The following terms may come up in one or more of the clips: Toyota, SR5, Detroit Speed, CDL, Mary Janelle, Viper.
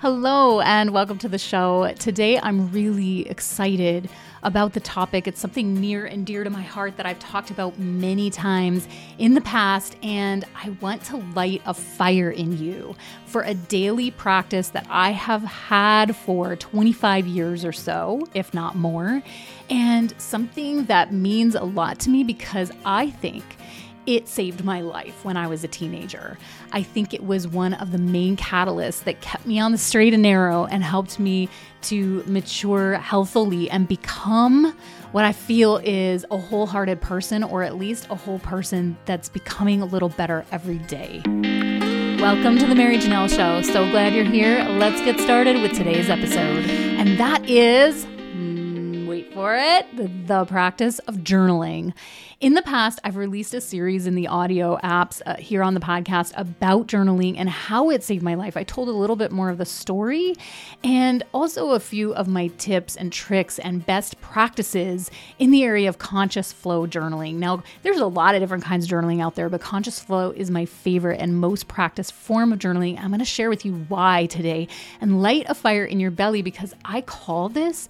Hello and welcome to the show. Today I'm really excited about the topic. It's something near and dear to my heart that I've talked about many times in the past, and I want to light a fire in you for a daily practice that I have had for 25 years or so, if not more, and something that means a lot to me because I think it saved my life when I was a teenager. I think it was one of the main catalysts that kept me on the straight and narrow and helped me to mature healthily and become what I feel is a wholehearted person, or at least a whole person that's becoming a little better every day. Welcome to the Mary Janelle Show. So glad you're here. Let's get started with today's episode. And that is, wait for it, the practice of journaling. In the past, I've released a series in the audio apps here on the podcast about journaling and how it saved my life. I told a little bit more of the story and also a few of my tips and tricks and best practices in the area of conscious flow journaling. Now, there's a lot of different kinds of journaling out there, but conscious flow is my favorite and most practiced form of journaling. I'm going to share with you why today and light a fire in your belly, because I call this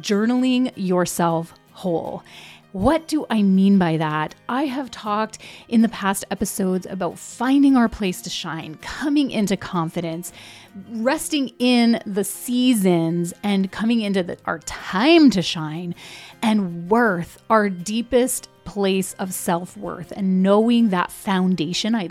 journaling yourself whole. What do I mean by that? I have talked in the past episodes about finding our place to shine, coming into confidence, resting in the seasons and coming into our time to shine, and worth, our deepest place of self-worth, and knowing that foundation. I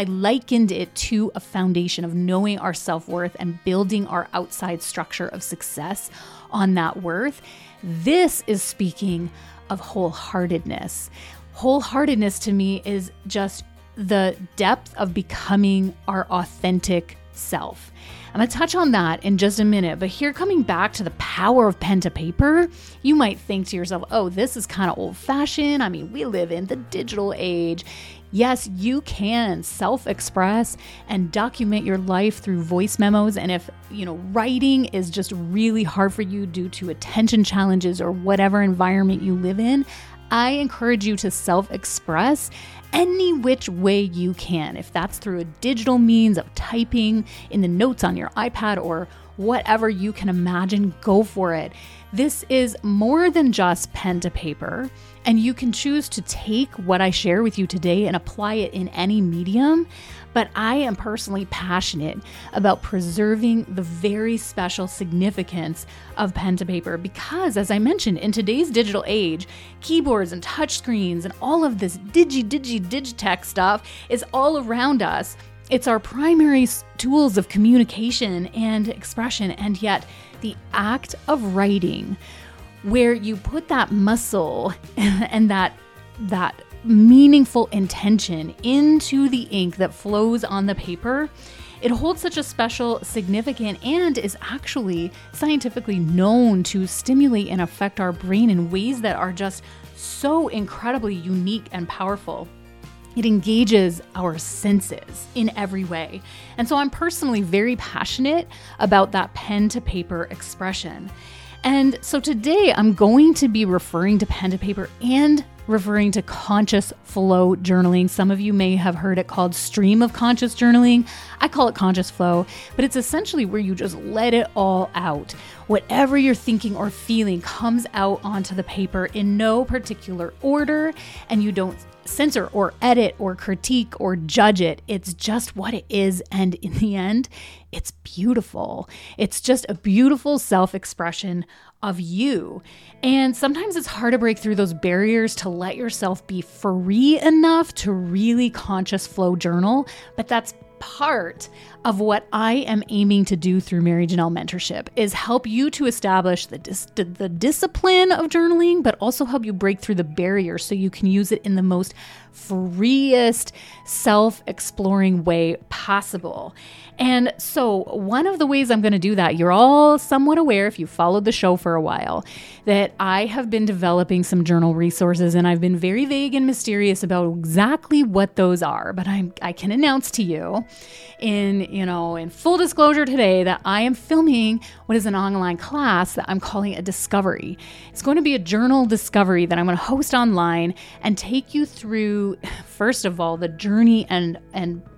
likened it to a foundation of knowing our self-worth and building our outside structure of success on that worth. This is speaking of wholeheartedness. Wholeheartedness to me is just the depth of becoming our authentic self. I'm going to touch on that in just a minute, but here, coming back to the power of pen to paper, you might think to yourself, oh, this is kind of old fashioned. I mean, we live in the digital age. Yes, you can self-express and document your life through voice memos. And if, writing is just really hard for you due to attention challenges or whatever environment you live in, I encourage you to self-express any which way you can. If that's through a digital means of typing in the notes on your iPad or whatever you can imagine, go for it. This is more than just pen to paper, and you can choose to take what I share with you today and apply it in any medium. But I am personally passionate about preserving the very special significance of pen to paper because, as I mentioned, in today's digital age, keyboards and touchscreens and all of this digitech stuff is all around us. It's our primary tools of communication and expression, and yet the act of writing, where you put that muscle and that meaningful intention into the ink that flows on the paper, it holds such a special, significant, and is actually scientifically known to stimulate and affect our brain in ways that are just so incredibly unique and powerful. It engages our senses in every way. And so I'm personally very passionate about that pen to paper expression. And so today I'm going to be referring to pen to paper and referring to conscious flow journaling. Some of you may have heard it called stream of conscious journaling. I call it conscious flow, but it's essentially where you just let it all out. Whatever you're thinking or feeling comes out onto the paper in no particular order, and you don't censor or edit or critique or judge it. It's just what it is, and in the end, it's beautiful. It's just a beautiful self-expression of you. And sometimes it's hard to break through those barriers to let yourself be free enough to really conscious flow journal, but that's part of what I am aiming to do through Mary Janelle Mentorship, is help you to establish the discipline of journaling, but also help you break through the barrier so you can use it in the most freest, self-exploring way possible. And so one of the ways I'm going to do that, you're all somewhat aware if you followed the show for a while, that I have been developing some journal resources, and I've been very vague and mysterious about exactly what those are. But I can announce to you in full disclosure today that I am filming what is an online class that I'm calling a discovery. It's going to be a journal discovery that I'm going to host online and take you through, first of all, the journey and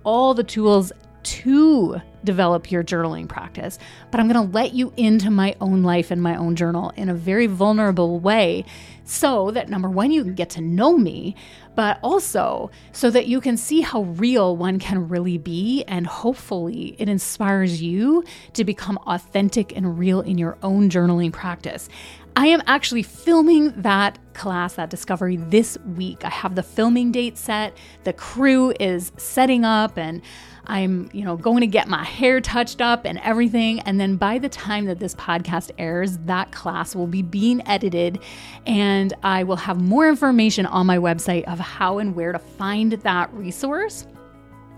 all the tools to develop your journaling practice, but I'm going to let you into my own life and my own journal in a very vulnerable way so that, number one, you can get to know me, but also so that you can see how real one can really be. And hopefully it inspires you to become authentic and real in your own journaling practice. I am actually filming that class, that discovery, this week. I have the filming date set. The crew is setting up and I'm, going to get my hair touched up and everything. And then by the time that this podcast airs, that class will be being edited and I will have more information on my website of how and where to find that resource.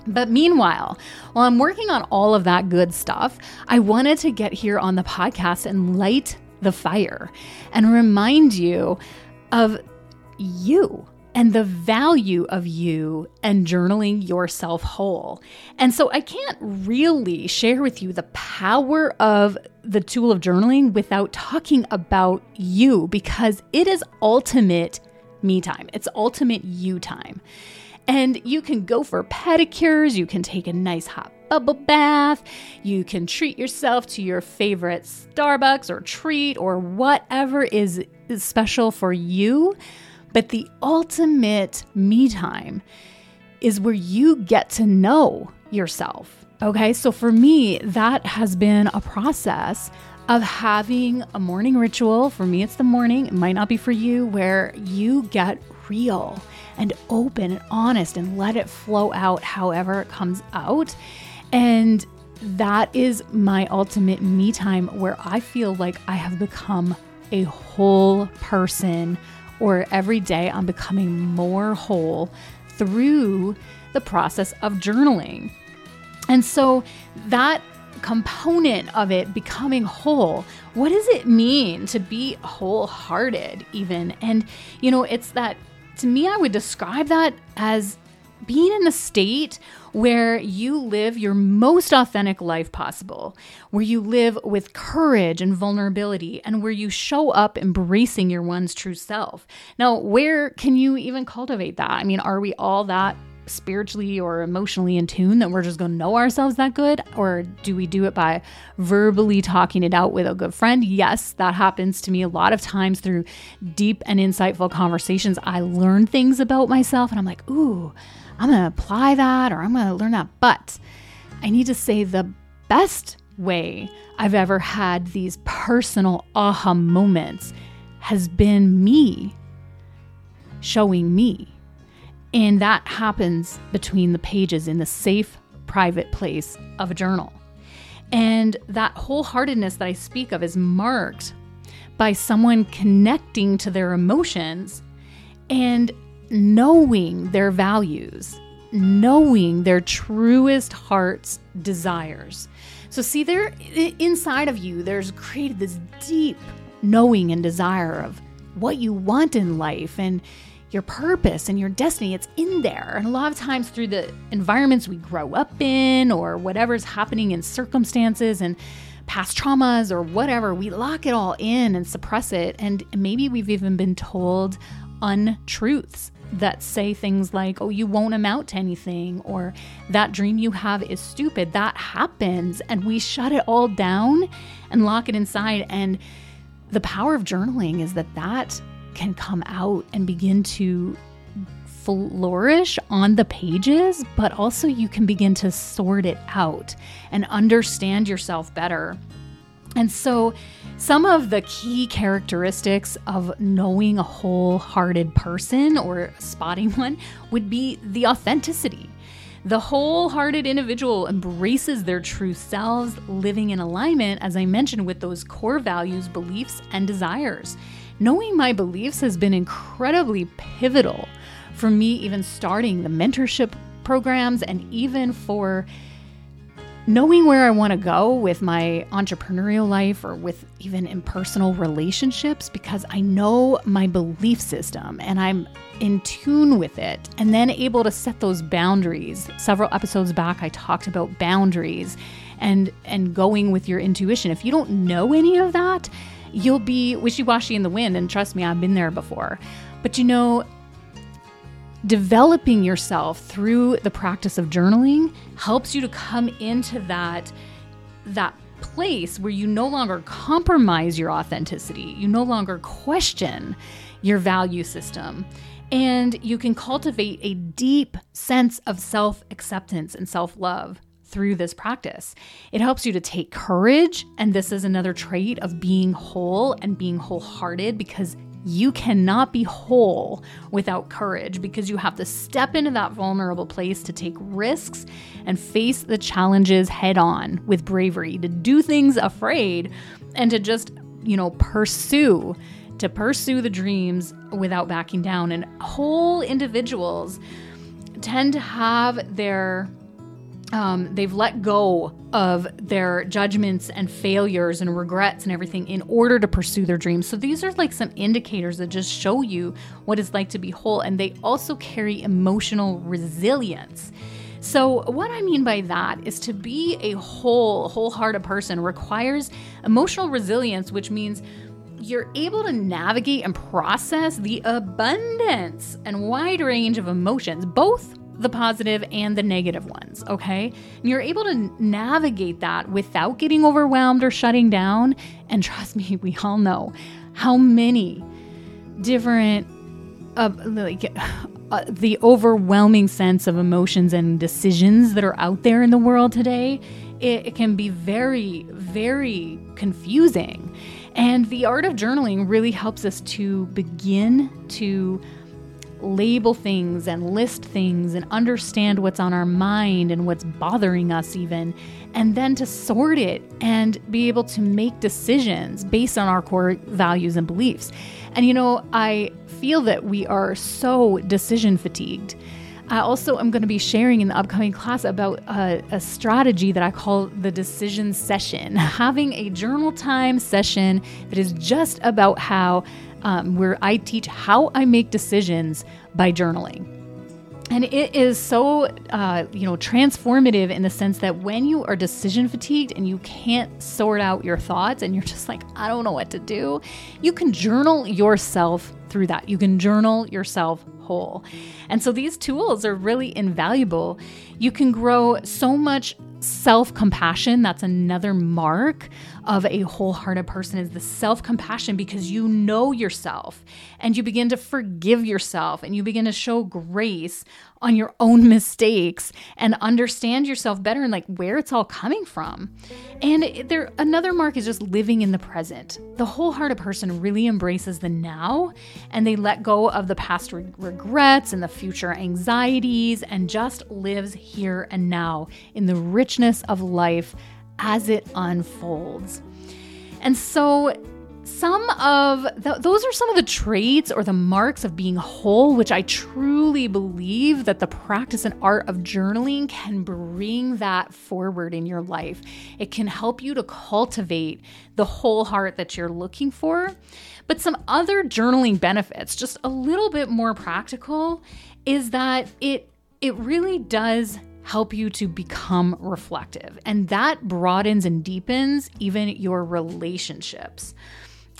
But meanwhile, while I'm working on all of that good stuff, I wanted to get here on the podcast and light the fire and remind you of you and the value of you and journaling yourself whole. And so I can't really share with you the power of the tool of journaling without talking about you, because it is ultimate me time. It's ultimate you time. And you can go for pedicures, you can take a nice hot bubble bath, you can treat yourself to your favorite Starbucks or treat or whatever is special for you. But the ultimate me time is where you get to know yourself. Okay, so for me, that has been a process of having a morning ritual. For me, it's the morning. It might not be for you, where you get real and open and honest and let it flow out however it comes out. And that is my ultimate me time, where I feel like I have become a whole person, or every day I'm becoming more whole through the process of journaling. And so that component of it, becoming whole, what does it mean to be wholehearted even? And, it's that, to me, I would describe that as being in the state where you live your most authentic life possible, where you live with courage and vulnerability, and where you show up embracing your one's true self. Now, where can you even cultivate that? I mean, are we all that spiritually or emotionally in tune that we're just going to know ourselves that good? Or do we do it by verbally talking it out with a good friend? Yes, that happens to me a lot of times through deep and insightful conversations. I learn things about myself and I'm like, ooh, I'm going to apply that, or I'm going to learn that. But I need to say, the best way I've ever had these personal aha moments has been me showing me. And that happens between the pages in the safe, private place of a journal. And that wholeheartedness that I speak of is marked by someone connecting to their emotions and knowing their values, knowing their truest heart's desires. So see, there inside of you, there's created this deep knowing and desire of what you want in life and your purpose and your destiny. It's in there. And a lot of times through the environments we grow up in, or whatever's happening in circumstances and past traumas or whatever, we lock it all in and suppress it. And maybe we've even been told untruths that say things like, oh, you won't amount to anything, or that dream you have is stupid. That happens. And we shut it all down and lock it inside. And the power of journaling is that can come out and begin to flourish on the pages, but also you can begin to sort it out and understand yourself better. And so some of the key characteristics of knowing a wholehearted person or spotting one would be the authenticity. The wholehearted individual embraces their true selves, living in alignment, as I mentioned, with those core values, beliefs, and desires. Knowing my beliefs has been incredibly pivotal for me, even starting the mentorship programs, and even for knowing where I want to go with my entrepreneurial life, or with even in personal relationships, because I know my belief system and I'm in tune with it, and then able to set those boundaries. Several episodes back, I talked about boundaries and going with your intuition. If you don't know any of that, you'll be wishy-washy in the wind. And trust me, I've been there before. But developing yourself through the practice of journaling helps you to come into that place where you no longer compromise your authenticity. You no longer question your value system. And you can cultivate a deep sense of self-acceptance and self-love through this practice. It helps you to take courage. And this is another trait of being whole and being wholehearted, because you cannot be whole without courage, because you have to step into that vulnerable place to take risks and face the challenges head on with bravery, to do things afraid and to just, pursue the dreams without backing down. And whole individuals tend to have their they've let go of their judgments and failures and regrets and everything in order to pursue their dreams. So these are like some indicators that just show you what it's like to be whole. And they also carry emotional resilience. So what I mean by that is to be a wholehearted person requires emotional resilience, which means you're able to navigate and process the abundance and wide range of emotions, both the positive and the negative ones, okay? And you're able to navigate that without getting overwhelmed or shutting down. And trust me, we all know how many different, the overwhelming sense of emotions and decisions that are out there in the world today, it can be very, very confusing. And the art of journaling really helps us to begin to label things and list things and understand what's on our mind and what's bothering us even, and then to sort it and be able to make decisions based on our core values and beliefs. And I feel that we are so decision fatigued. I also am going to be sharing in the upcoming class about a strategy that I call the decision session, having a journal time session that is just about how where I teach how I make decisions by journaling. And it is so, transformative in the sense that when you are decision fatigued and you can't sort out your thoughts and you're just like, I don't know what to do, you can journal yourself through that. You can journal yourself whole. And so these tools are really invaluable. You can grow so much self-compassion. That's another mark of a wholehearted person, is the self-compassion, because you know yourself and you begin to forgive yourself and you begin to show grace on your own mistakes and understand yourself better and like where it's all coming from. And another mark is just living in the present. The wholehearted person really embraces the now and they let go of the past regrets and the future anxieties and just lives here and now in the richness of life as it unfolds. And so those are some of the traits or the marks of being whole, which I truly believe that the practice and art of journaling can bring that forward in your life. It can help you to cultivate the whole heart that you're looking for. But some other journaling benefits, just a little bit more practical, is that it really does help you to become reflective. And that broadens and deepens even your relationships.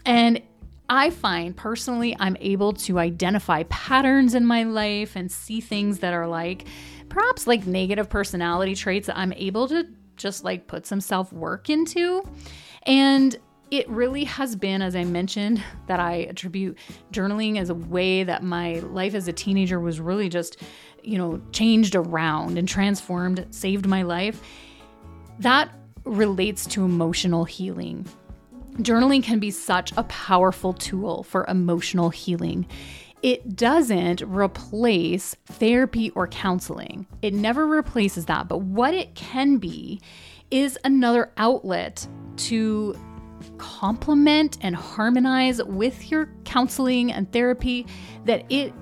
And I find personally, I'm able to identify patterns in my life and see things that are like perhaps like negative personality traits that I'm able to just like put some self-work into. And it really has been, as I mentioned, that I attribute journaling as a way that my life as a teenager was really just, changed around and transformed, saved my life. That relates to emotional healing. Journaling can be such a powerful tool for emotional healing. It doesn't replace therapy or counseling. It never replaces that. But what it can be is another outlet to complement and harmonize with your counseling and therapy, that it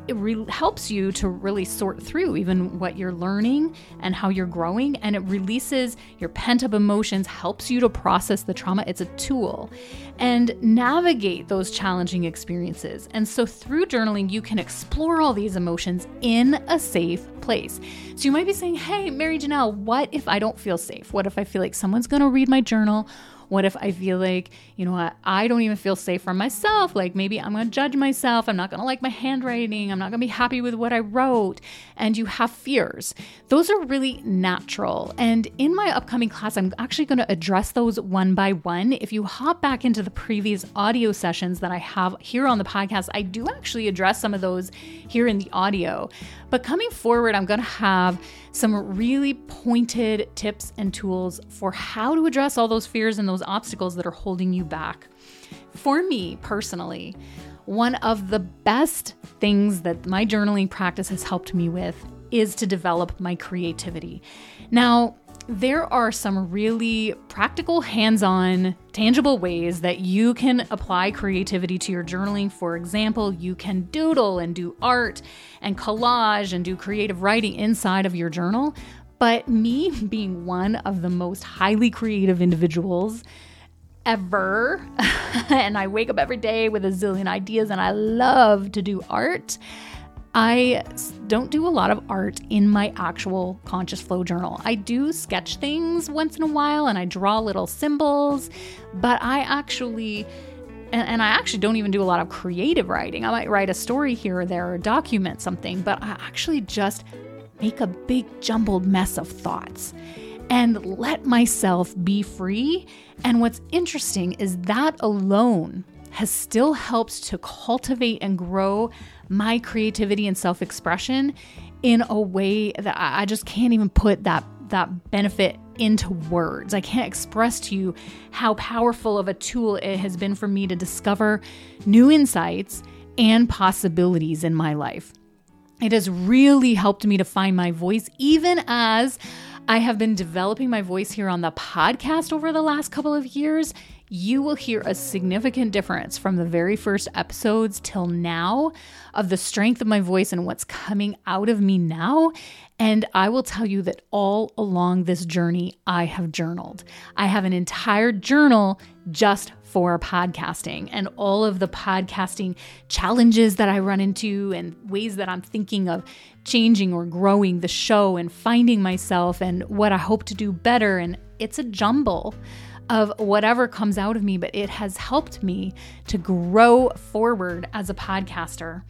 helps you to really sort through even what you're learning and how you're growing, and it releases your pent-up emotions, helps you to process the trauma. It's a tool and navigate those challenging experiences. And so through journaling, you can explore all these emotions in a safe place. So you might be saying, hey, Mary Janelle, what if I don't feel safe? What if I feel like someone's going to read my journal? What if I feel like, you know what, I don't even feel safe for myself? Like maybe I'm going to judge myself. I'm not going to like my handwriting. I'm not going to be happy with what I wrote. And you have fears. Those are really natural. And in my upcoming class, I'm actually going to address those one by one. If you hop back into the previous audio sessions that I have here on the podcast, I do actually address some of those here in the audio. But coming forward, I'm going to have some really pointed tips and tools for how to address all those fears and those obstacles that are holding you back. For me personally, one of the best things that my journaling practice has helped me with is to develop my creativity. Now, there are some really practical, hands-on, tangible ways that you can apply creativity to your journaling. For example, you can doodle and do art and collage and do creative writing inside of your journal. But me being one of the most highly creative individuals ever, and I wake up every day with a zillion ideas and I love to do art, I don't do a lot of art in my actual Conscious Flow journal. I do sketch things once in a while and I draw little symbols, but I actually don't even do a lot of creative writing. I might write a story here or there or document something, but I actually just make a big jumbled mess of thoughts and let myself be free. And what's interesting is that alone has still helped to cultivate and grow my creativity and self-expression in a way that I just can't even put that benefit into words. I can't express to you how powerful of a tool it has been for me to discover new insights and possibilities in my life. It has really helped me to find my voice, even as I have been developing my voice here on the podcast over the last couple of years. You will hear a significant difference from the very first episodes till now of the strength of my voice and what's coming out of me now. And I will tell you that all along this journey, I have journaled. I have an entire journal just for podcasting and all of the podcasting challenges that I run into and ways that I'm thinking of changing or growing the show and finding myself and what I hope to do better. And it's a jumble of whatever comes out of me, but it has helped me to grow forward as a podcaster.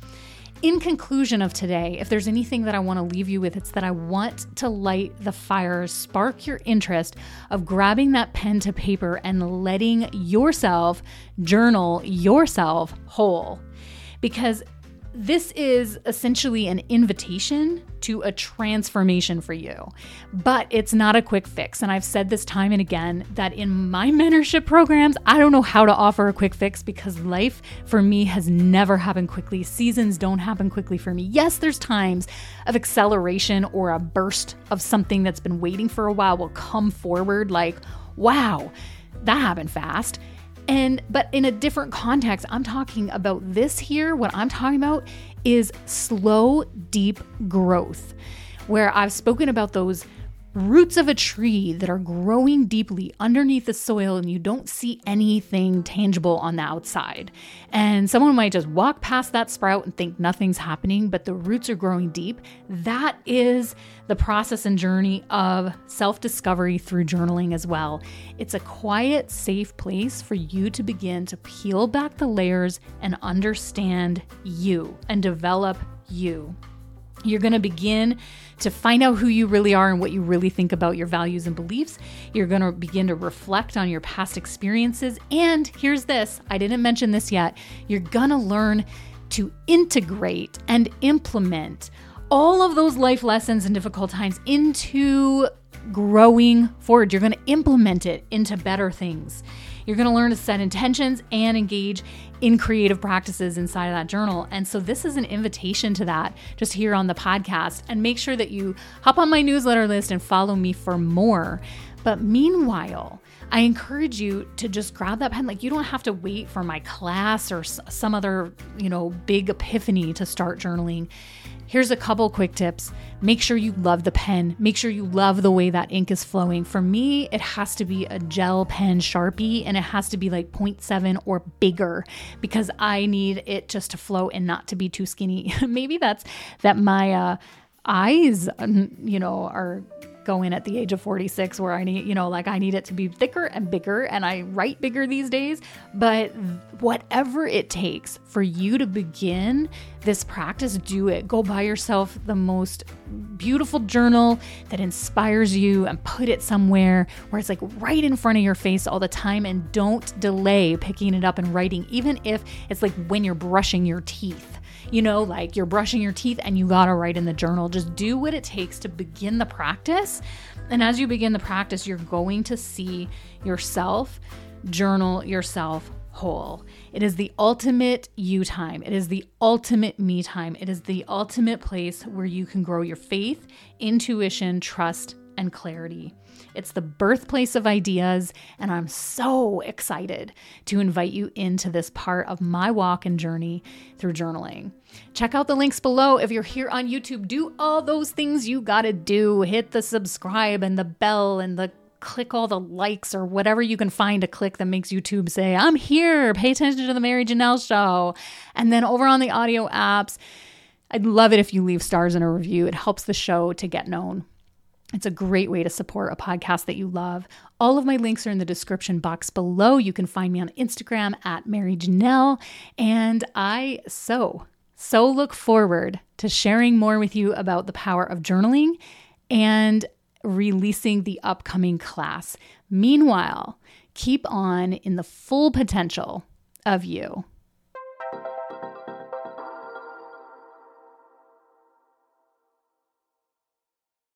In conclusion of today, if there's anything that I want to leave you with, it's that I want to light the fire, spark your interest of grabbing that pen to paper and letting yourself journal yourself whole. Because this is essentially an invitation to a transformation for you, but it's not a quick fix. And I've said this time and again that in my mentorship programs, I don't know how to offer a quick fix because life for me has never happened quickly. Seasons don't happen quickly for me. Yes, there's times of acceleration or a burst of something that's been waiting for a while will come forward like, wow, that happened fast. But in a different context, I'm talking about this here. What I'm talking about is slow, deep growth, where I've spoken about those roots of a tree that are growing deeply underneath the soil and you don't see anything tangible on the outside. And someone might just walk past that sprout and think nothing's happening, but the roots are growing deep. That is the process and journey of self-discovery through journaling as well. It's a quiet, safe place for you to begin to peel back the layers and understand you and develop you. You're going to begin to find out who you really are and what you really think about your values and beliefs. You're going to begin to reflect on your past experiences. And here's this, I didn't mention this yet. You're going to learn to integrate and implement all of those life lessons and difficult times into growing forward. You're going to implement it into better things. You're going to learn to set intentions and engage in creative practices inside of that journal. And so this is an invitation to that just here on the podcast. And make sure that you hop on my newsletter list and follow me for more. But meanwhile, I encourage you to just grab that pen. Like, you don't have to wait for my class or some other, big epiphany to start journaling. Here's a couple quick tips. Make sure you love the pen. Make sure you love the way that ink is flowing. For me, it has to be a gel pen Sharpie, and it has to be like 0.7 or bigger because I need it just to flow and not to be too skinny. Maybe that's that my eyes, are go in at the age of 46 where I need, I need it to be thicker and bigger, and I write bigger these days. But whatever it takes for you to begin this practice, do it. Go buy yourself the most beautiful journal that inspires you and put it somewhere where it's like right in front of your face all the time, and don't delay picking it up and writing, even if it's like when you're brushing your teeth. Like you're brushing your teeth and you gotta write in the journal. Just do what it takes to begin the practice. And as you begin the practice, you're going to see yourself journal yourself whole. It is the ultimate you time. It is the ultimate me time. It is the ultimate place where you can grow your faith, intuition, trust, and clarity. It's the birthplace of ideas, and I'm so excited to invite you into this part of my walk and journey through journaling. Check out the links below. If you're here on YouTube, do all those things you gotta do. Hit the subscribe and the bell and the click all the likes or whatever you can find to click that makes YouTube say, I'm here. Pay attention to the Mary Janelle Show. And then over on the audio apps, I'd love it if you leave stars in a review. It helps the show to get known. It's a great way to support a podcast that you love. All of my links are in the description box below. You can find me on Instagram at Mary Janelle. And I so look forward to sharing more with you about the power of journaling and releasing the upcoming class. Meanwhile, keep on in the full potential of you.